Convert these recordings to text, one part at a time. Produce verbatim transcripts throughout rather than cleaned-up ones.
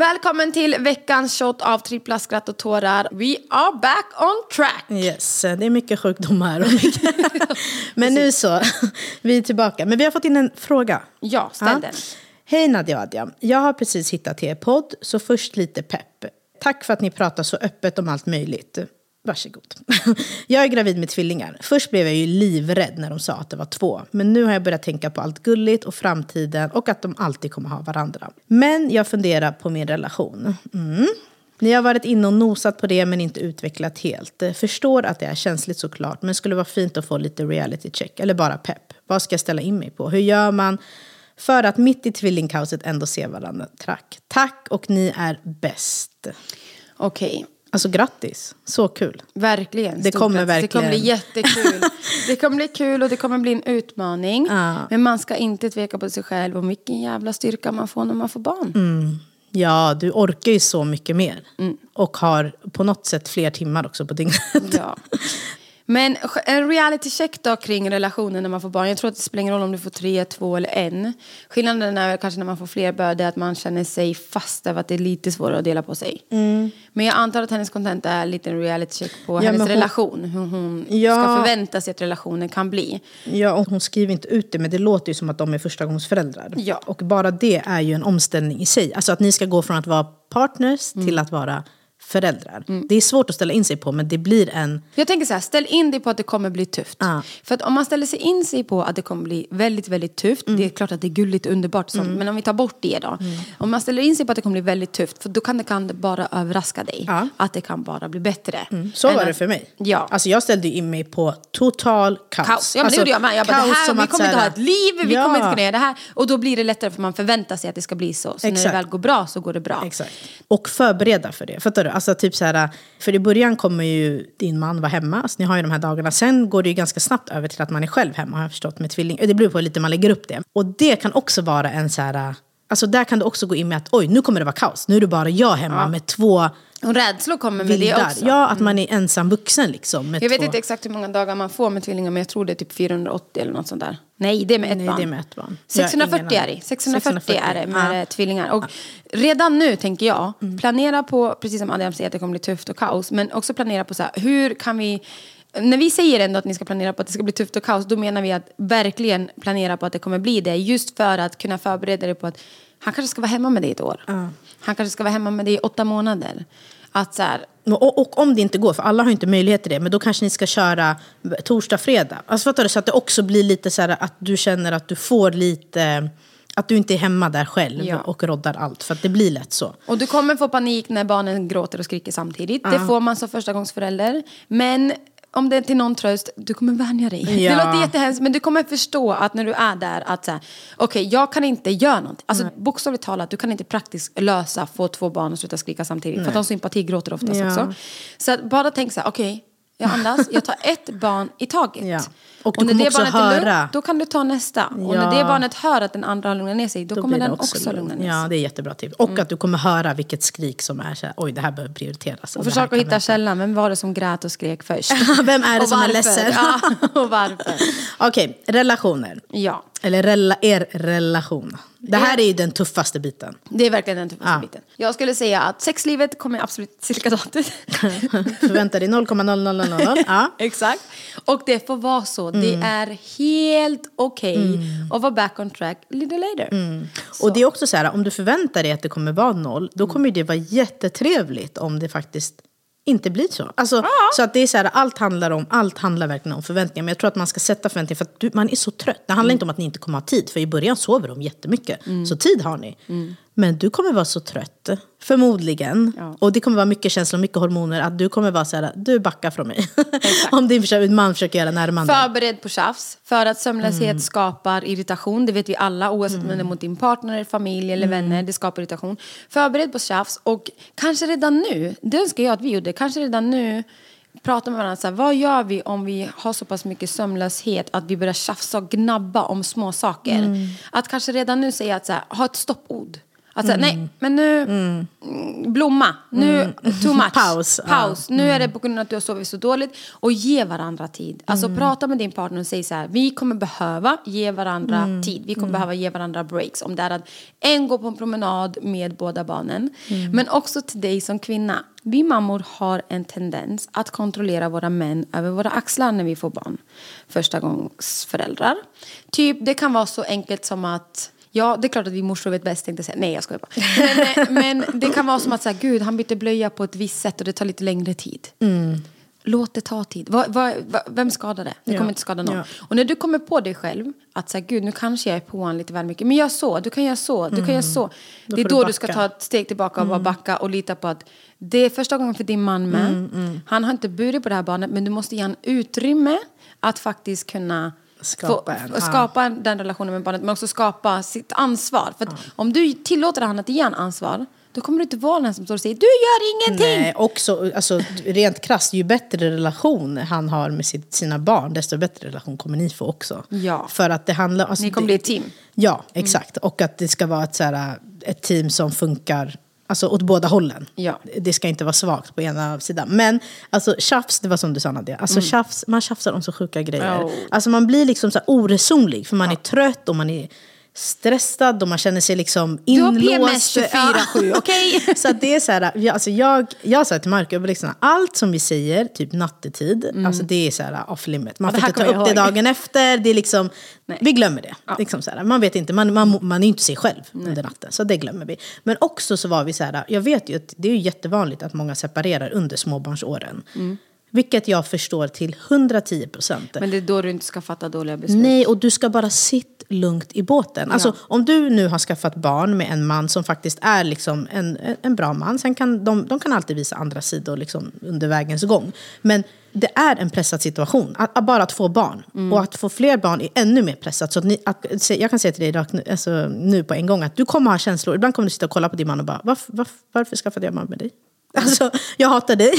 Välkommen till veckans shot av trippla skratt och tårar. We are back on track. Yes, det är mycket sjukdom här. Men nu så, vi är tillbaka. Men vi har fått in en fråga. Ja, ställ den. Hej Nadia och Adam. Jag har precis hittat er podd, så först lite pepp. Tack för att ni pratar så öppet om allt möjligt. Varsågod. Jag är gravid med tvillingar. Först blev jag ju livrädd när de sa att det var två. Men nu har jag börjat tänka på allt gulligt och framtiden. Och att de alltid kommer ha varandra. Men jag funderar på min relation. Mm. Ni har varit inne och nosat på det men inte utvecklat helt. Förstår att det är känsligt såklart. Men skulle vara fint att få lite reality check. Eller bara pepp. Vad ska jag ställa in mig på? Hur gör man för att mitt i tvillingkaoset ändå se varandra? Tack. Tack och ni är bäst. Okej. Okay. Alltså grattis, så kul. Verkligen. Det kommer, verkligen. Det kommer bli jättekul. Det kommer bli kul och det kommer bli en utmaning. Ja. Men man ska inte tveka på sig själv och vilken jävla styrka man får när man får barn. Mm. Ja, du orkar ju så mycket mer. Mm. Och har på något sätt fler timmar också på dygnet. Ja. Men en reality check då kring relationen när man får barn. Jag tror att det spelar ingen roll om du får tre, två eller en. Skillnaden är kanske när man får fler bördor att man känner sig fast av att det är lite svårare att dela på sig. Mm. Men jag antar att hennes content är lite en reality check på ja, hennes hon, relation. Hur hon ja, ska förvänta sig att relationen kan bli. Ja, och hon skriver inte ut det men det låter ju som att de är förstagångsföräldrar. Ja. Och bara det är ju en omställning i sig. Alltså att ni ska gå från att vara partners mm. till att vara föräldrar. Mm. Det är svårt att ställa in sig på men det blir en... Jag tänker så här, ställ in dig på att det kommer bli tufft. Ah. För att om man ställer sig in sig på att det kommer bli väldigt, väldigt tufft, mm. det är klart att det är gulligt och underbart sånt, mm. men om vi tar bort det då. Mm. Om man ställer in sig på att det kommer bli väldigt tufft, för då kan det, kan det bara överraska dig. Ah. Att det kan bara bli bättre. Mm. Så än var att, det för mig. Ja. Alltså jag ställde in mig på total kaos. kaos. Ja men alltså, det gjorde jag med. Jag bara, det här, vi kommer inte ha ett liv, vi ja. kommer inte kunna göra det här. Och då blir det lättare för man förväntar sig att det ska bli så. Så exakt, när det väl går bra så går det bra. Exakt. Och förbereda för det. Fattar du? Alltså typ så här, för i början kommer ju din man vara hemma, så alltså, ni har ju de här dagarna. Sen går det ju ganska snabbt över till att man är själv hemma, har jag förstått, med tvilling. Det beror på hur lite man lägger upp det. Och det kan också vara en så här, alltså där kan du också gå in med att oj, nu kommer det vara kaos. Nu är det bara jag hemma ja. med två. Och rädslor kommer med vildar. Det också. Ja, att man är ensam vuxen liksom. Med jag vet två... inte exakt hur många dagar man får med tvillingar, men jag tror det är typ fyrahundraåttio eller något sånt där. Nej, det är med ett, Nej, barn. Det är med ett barn. sexhundrafyrtio är det. sexhundrafyrtio är det med ja. tvillingar. Och ja. redan nu tänker jag, planera på, precis som Adam säger att det kommer bli tufft och kaos, men också planera på så här, hur kan vi... När vi säger ändå att ni ska planera på att det ska bli tufft och kaos, då menar vi att verkligen planera på att det kommer bli det. Just för att kunna förbereda dig på att han kanske ska vara hemma med dig ett år. Ja. Han kanske ska vara hemma med dig i åtta månader. Att så här, och, och om det inte går, för alla har inte möjlighet till det, men då kanske ni ska köra torsdag, fredag. Alltså fattar du, så att det också blir lite så här att du känner att du får lite... Att du inte är hemma där själv ja. och roddar allt. För att det blir lätt så. Och du kommer få panik när barnen gråter och skriker samtidigt. Ja. Det får man som förstagångsförälder. Men... Om det är till någon tröst, du kommer vänja dig. Ja. Det låter jättehemskt, men du kommer förstå att när du är där att så här, okej, okay, jag kan inte göra någonting. Alltså nej. Bokstavligt talat, du kan inte praktiskt lösa få två barn att sluta skrika samtidigt. Nej. För att de sympatigråter oftast ja. också. Så att bara tänk så här, okej, okay, jag andas, jag tar ett barn i taget. Ja. Och, och när det barnet höra. är lugnt, då kan du ta nästa. Ja. Och när det barnet hör att den andra har lugnat ner sig, då, då kommer den också, också lugna ner sig. Ja, det är jättebra tips. Och mm. att du kommer höra vilket skrik som är så här, oj, det här behöver prioriteras. Och försök att hitta källan, vem var det som grät och skrek först? Vem är det och som varför? är ledsen? Ja, och varför? Okej, okay, relationer. Ja. Eller rela, er relation. Det här är ju den tuffaste biten. Det är verkligen den tuffaste ja. biten. Jag skulle säga att sexlivet kommer absolut se likadant ut. Förvänta dig noll komma noll noll noll noll. Ja. Exakt. Och det får vara så. Mm. Det är helt okej okay mm. att vara back on track little later. Mm. Och det är också så här, om du förväntar dig att det kommer vara noll, då kommer mm. det vara jättetrevligt om det faktiskt inte blir så. Alltså, ja. Så att det är så här, allt handlar om, allt handlar verkligen om förväntningar. Men jag tror att man ska sätta förväntningar för att du, man är så trött. Det handlar mm. inte om att ni inte kommer ha tid. För i början sover de jättemycket. Mm. Så tid har ni. Mm. Men du kommer vara så trött, förmodligen. Ja. Och det kommer vara mycket känslor, mycket hormoner. Att du kommer vara så här, du backar från mig. Om din man försöker göra närmande. Förbered på tjafs. För att sömnlöshet mm. skapar irritation. Det vet vi alla, oavsett mm. om det är mot din partner, familj eller mm. vänner. Det skapar irritation. Förbered på tjafs. Och kanske redan nu, det önskar jag att vi gjorde. Kanske redan nu prata med varandra. Så här, vad gör vi om vi har så pass mycket sömnlöshet att vi börjar tjafsa och gnabba om små saker? Mm. Att kanske redan nu säga att så här, ha ett stoppord. Alltså, mm. nej, men nu mm. blomma, nu mm. too much, paus, paus. Ja. Nu mm. är det på grund av att du har sovit så dåligt, och ge varandra tid. Alltså mm. prata med din partner och säg så här, vi kommer behöva ge varandra mm. tid, vi kommer mm. behöva ge varandra breaks, om det är att en går på en promenad med båda barnen, mm. men också till dig som kvinna. Vi mammor har en tendens att kontrollera våra män över våra axlar när vi får barn, första gångs föräldrar. Typ, det kan vara så enkelt som att ja, det är klart att vi morsor vet bäst, tänkte säga. Nej, jag skojar bara. Men, men det kan vara som att säga, gud, han byter blöja på ett visst sätt och det tar lite längre tid. Mm. Låt det ta tid. Va, va, va, vem skadar det? Det ja. kommer inte skada någon. Ja. Och när du kommer på dig själv att säga, gud, nu kanske jag är på honom lite väl mycket. Men gör så, du kan göra så, du mm. kan göra så. Då det är då du, du ska ta ett steg tillbaka och bara backa och lita på att det är första gången för din man med. Mm, mm. Han har inte burit på det här barnet, men du måste ge en utrymme att faktiskt kunna skapa, en, få, skapa ah. den relationen med barnet, men också skapa sitt ansvar. För att ah. om du tillåter han att ge en ansvar, då kommer du inte vara den som står och säger, du gör ingenting. Nej, också, alltså, rent krasst, ju bättre relation han har med sitt, sina barn, desto bättre relation kommer ni få också. Ja. För att det handlar, alltså, ni kommer det, bli ett team. Ja, exakt. Mm. Och att det ska vara ett, så här, ett team som funkar, alltså, åt båda hållen. Ja. Det ska inte vara svagt på ena sidan. Men alltså, tjafs, det var som du sa, Nadia. Alltså, mm. tjafs, man tjafsar om så sjuka grejer. Oh. Alltså, man blir liksom så här oresonlig. För man ja. är trött och man är stressad och man känner sig liksom inlåst. Du har P M S tjugofyra sju, okej? Okay. Så det är så här, jag, alltså jag, jag sa till Marko, liksom, allt som vi säger, typ nattetid, mm. alltså det är så här off limit. Man ja, får inte ta upp ihåg. det dagen efter, det är liksom, nej. vi glömmer det. Ja. Liksom så här, man vet inte, man, man, man är inte sig själv nej. under natten, så det glömmer vi. Men också så var vi så här, jag vet ju att det är ju jättevanligt att många separerar under småbarnsåren. Mm. Vilket jag förstår till hundra tio procent. Men det är då du inte ska fatta dåliga beslut. Nej, och du ska bara sitta lugnt i båten. Ja. Alltså, om du nu har skaffat barn med en man som faktiskt är liksom en, en bra man. Sen kan de, de kan alltid visa andra sidor liksom under vägens gång. Men det är en pressad situation. Att, att bara att få barn. Mm. Och att få fler barn är ännu mer pressat. Så att ni, att, jag kan säga till dig rakt nu, alltså, nu på en gång att du kommer ha känslor. Ibland kommer du sitta och kolla på din man och bara, varför, varför, varför skaffade jag man med dig? Alltså, jag hatar dig.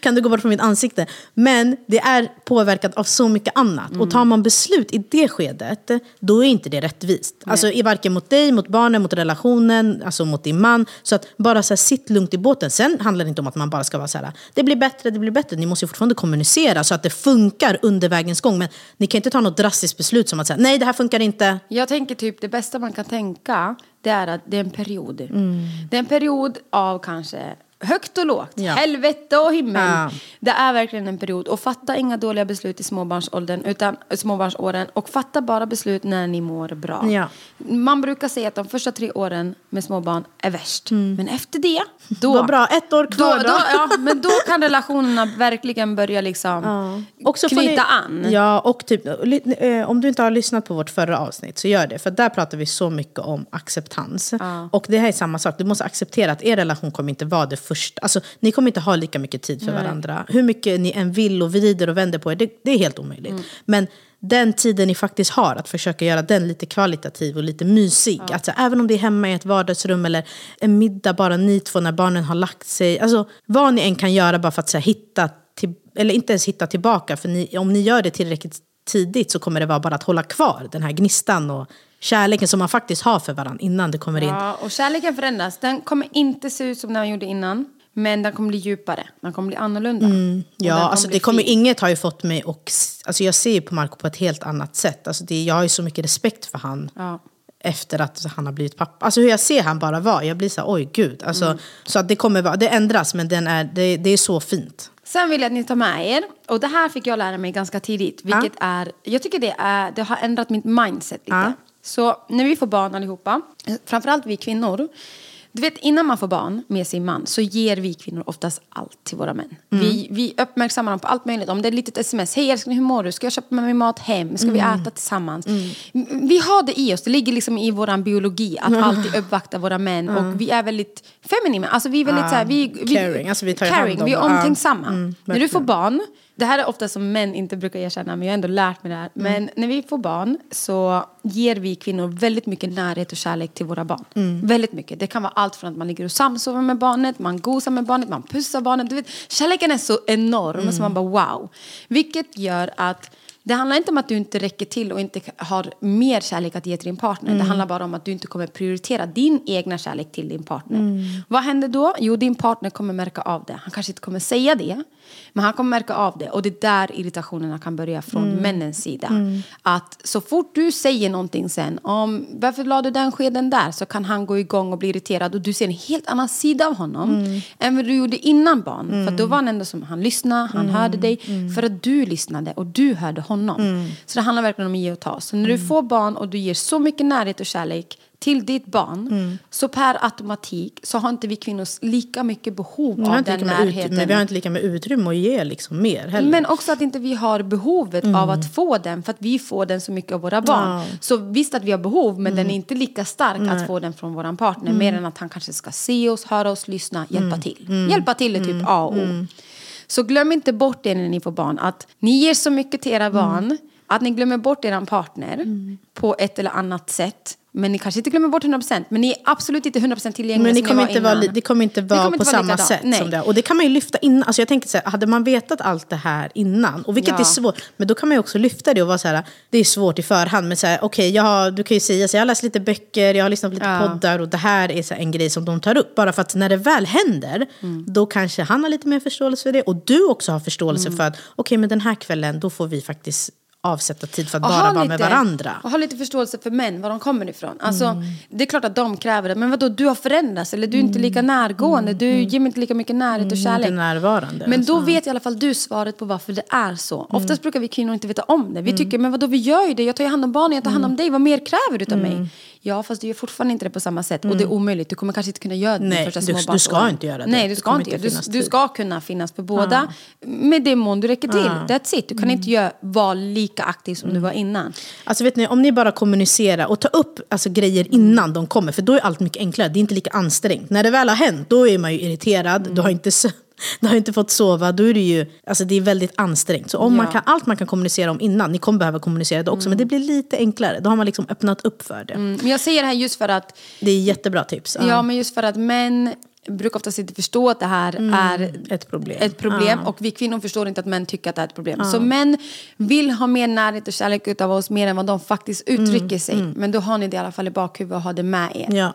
Kan du gå bort från mitt ansikte? Men det är påverkat av så mycket annat. Mm. Och tar man beslut i det skedet, då är inte det rättvist. Nej. Alltså, i varken mot dig, mot barnen, mot relationen, alltså mot din man. Så att bara så här, sitt lugnt i båten. Sen handlar det inte om att man bara ska vara så här, det blir bättre, det blir bättre. Ni måste ju fortfarande kommunicera så att det funkar under vägens gång. Men ni kan inte ta något drastiskt beslut som att säga, nej, det här funkar inte. Jag tänker typ, det bästa man kan tänka, det är att det är en period. Mm. Det är en period av kanske högt och lågt, ja. helvete och himmel. Ja. Det är verkligen en period. Och fatta inga dåliga beslut i småbarnsåldern, utan, småbarnsåren. Och fatta bara beslut när ni mår bra. Ja. Man brukar säga att de första tre åren med småbarn är värst. Mm. Men efter det, då... Vad bra, ett år kvar då. då. då ja, men då kan relationerna verkligen börja liksom ja. också knyta ni, an. Ja, och typ, om du inte har lyssnat på vårt förra avsnitt så gör det. För där pratar vi så mycket om acceptans. Ja. Och det här är samma sak. Du måste acceptera att er relation kommer inte vara det först, alltså, ni kommer inte ha lika mycket tid för Nej. varandra. Hur mycket ni än vill och vrider och vänder på er, det, det är helt omöjligt. Mm. Men den tiden ni faktiskt har, att försöka göra den lite kvalitativ och lite mysig. Ja. Alltså, även om det är hemma i ett vardagsrum eller en middag bara ni två när barnen har lagt sig. Alltså, vad ni än kan göra bara för att så här, hitta, till, eller inte ens hitta tillbaka. För ni, om ni gör det tillräckligt tidigt så kommer det vara bara att hålla kvar den här gnistan och kärleken som man faktiskt har för varandra innan det kommer in. Ja, och kärleken förändras. Den kommer inte se ut som den gjorde innan. Men den kommer bli djupare. Den kommer bli annorlunda. Mm, ja, kommer alltså det kommer fin. Inget har ju fått mig och, alltså jag ser ju på Marko på ett helt annat sätt. Alltså det, jag har ju så mycket respekt för han. Ja. Efter att han har blivit pappa. Alltså hur jag ser han bara var. Jag blir så här, oj gud. Alltså, mm. Så att det kommer vara, det ändras. Men den är, det, det är så fint. Sen vill jag att ni tar med er. Och det här fick jag lära mig ganska tidigt. Vilket ja. är, jag tycker det, är, det har ändrat mitt mindset lite. Ja. Så när vi får barn allihopa, framförallt vi kvinnor, Du vet, innan man får barn med sin man så ger vi kvinnor oftast allt till våra män. Mm. Vi, vi uppmärksammar dem på allt möjligt. Om det är ett litet sms. Hej älskling, hur mår du? Ska jag köpa med mig mat hem? Ska mm. vi äta tillsammans? Mm. Vi har det i oss. Det ligger liksom i våran biologi att mm. alltid uppvakta våra män. Mm. Och vi är väldigt feminina. Alltså vi är väldigt uh, så här, vi, vi, caring. Alltså vi tar caring. Hand om. Vi är omtänksamma. Uh, mm, När du får barn. Det här är ofta som män inte brukar erkänna, men jag har ändå lärt mig det här. Men mm. när vi får barn så ger vi kvinnor väldigt mycket närhet och kärlek till våra barn. Mm. Väldigt mycket. Det kan vara allt från att man ligger och samsover med barnet, man gosar med barnet, man pussar barnet. Du vet, kärleken är så enorm mm. så man bara wow. Vilket gör att det handlar inte om att du inte räcker till och inte har mer kärlek att ge till din partner. Mm. Det handlar bara om att du inte kommer prioritera din egna kärlek till din partner. Mm. Vad händer då? Jo, din partner kommer märka av det. Han kanske inte kommer säga det, men han kommer märka av det. Och det är där irritationerna kan börja från mm. männens sida. Mm. Att så fort du säger någonting sen om varför la du den skeden där, så kan han gå igång och bli irriterad. Och du ser en helt annan sida av honom mm. än vad du gjorde innan barn. Mm. För då var han ändå som han lyssnade, han mm. hörde dig. Mm. För att du lyssnade och du hörde honom. Mm. Så det handlar verkligen om att ge och ta. Så när mm. du får barn och du ger så mycket närhet och kärlek till ditt barn mm. så per automatik så har inte vi kvinnor lika mycket behov vi av den närheten. Ut, vi har inte lika mycket utrymme att ge liksom mer heller. Men också att inte vi har behovet mm. av att få den, för att vi får den så mycket av våra barn. Ja. Så visst att vi har behov, men mm. den är inte lika stark Nej. Att få den från våran partner mm. mer än att han kanske ska se oss, höra oss, lyssna, hjälpa mm. till. Mm. Hjälpa till är typ mm. A och O. Mm. Så glöm inte bort det när ni får barn. Att ni ger så mycket till era barn. Mm. Att ni glömmer bort er partner. Mm. På ett eller annat sätt. Men ni kanske inte glömmer bort hundra procent. Men ni är absolut inte hundra procent tillgängliga. Men ni kommer inte vara, det kommer inte vara kommer på inte vara samma sätt Nej. Som det. Och det kan man ju lyfta in. Alltså jag tänker så här, hade man vetat allt det här innan. Och vilket ja. Är svårt. Men då kan man ju också lyfta det och vara så här. Det är svårt i förhand. Men så här, okej, okay, du kan ju säga så här, jag har läst lite böcker. Jag har lyssnat på lite ja. Poddar. Och det här är så här en grej som de tar upp. Bara för att när det väl händer. Mm. Då kanske han har lite mer förståelse för det. Och du också har förståelse mm. för att. Okej, okay, men den här kvällen då får vi faktiskt avsätta tid för att och bara vara lite, med varandra. Och ha lite förståelse för män, var de kommer ifrån. Alltså, mm. det är klart att de kräver det. Men vadå, du har förändrats, eller du är inte lika närgående. Mm. Du ger mig inte lika mycket närhet och kärlek. Mm, närvarande. Men då så. Vet i alla fall du svaret på varför det är så. Mm. Oftast brukar vi kvinnor inte veta om det. Vi tycker, mm. men vadå, vi gör ju det. Jag tar ju hand om barnen, jag tar hand om dig. Vad mer kräver du av mm. mig? Ja, fast du gör fortfarande inte det på samma sätt. Mm. Och det är omöjligt. Du kommer kanske inte kunna göra det. Nej, första du, du ska inte göra det. Nej, du ska inte göra det. Du, du ska kunna finnas på båda. Ah. Med det mån du räcker till. Ah. That's it. Du kan mm. inte göra, vara lika aktiv som mm. du var innan. Alltså vet ni, om ni bara kommunicerar och tar upp alltså, grejer innan de kommer. För då är allt mycket enklare. Det är inte lika ansträngt. När det väl har hänt, då är man ju irriterad. Mm. Du har inte så... Du har inte fått sova, då är det ju alltså det är väldigt ansträngt. Så om ja. man kan, allt man kan kommunicera om innan, ni kommer behöva kommunicera det också, mm. men det blir lite enklare. Då har man liksom öppnat upp för det. Mm. Men jag säger det här just för att det är jättebra tips. Ja, ja men just för att män brukar oftast inte förstå att det här mm. är ett problem. Ett problem. Ah. Och vi kvinnor förstår inte att män tycker att det är ett problem. Ah. Så män vill ha mer närhet och kärlek utav oss mer än vad de faktiskt uttrycker mm. sig. Mm. Men då har ni det i alla fall i bakhuvudet och har det med er. Ja.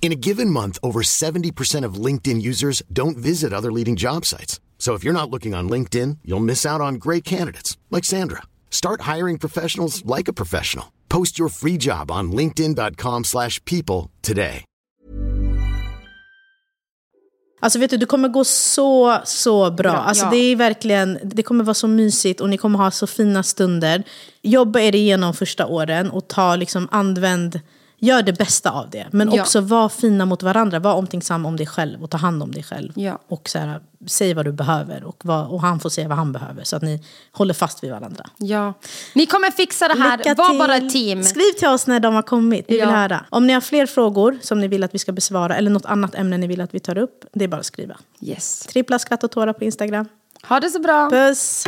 In a given month, over seventy percent of LinkedIn users don't visit other leading job sites. So if you're not looking on LinkedIn, you'll miss out on great candidates like Sandra. Start hiring professionals like a professional. Post your free job on linkedin.com slash people today. Alltså vet du, det kommer gå så, så bra. bra alltså ja. Det är verkligen, det kommer vara så mysigt och ni kommer ha så fina stunder. Jobba er igenom första åren och ta liksom, använd... Gör det bästa av det. Men ja. också var fina mot varandra. Var omtänksam om dig själv och ta hand om dig själv. Ja. Och så här, säg vad du behöver. Och, vad, och han får säga vad han behöver. Så att ni håller fast vid varandra. Ja. Ni kommer fixa det här. Var bara ett team. Skriv till oss när de har kommit. Vi ja. vill höra. Om ni har fler frågor som ni vill att vi ska besvara. Eller något annat ämne ni vill att vi tar upp. Det är bara att skriva. Yes. Trippla skratt och tårar på Instagram. Ha det så bra. Puss.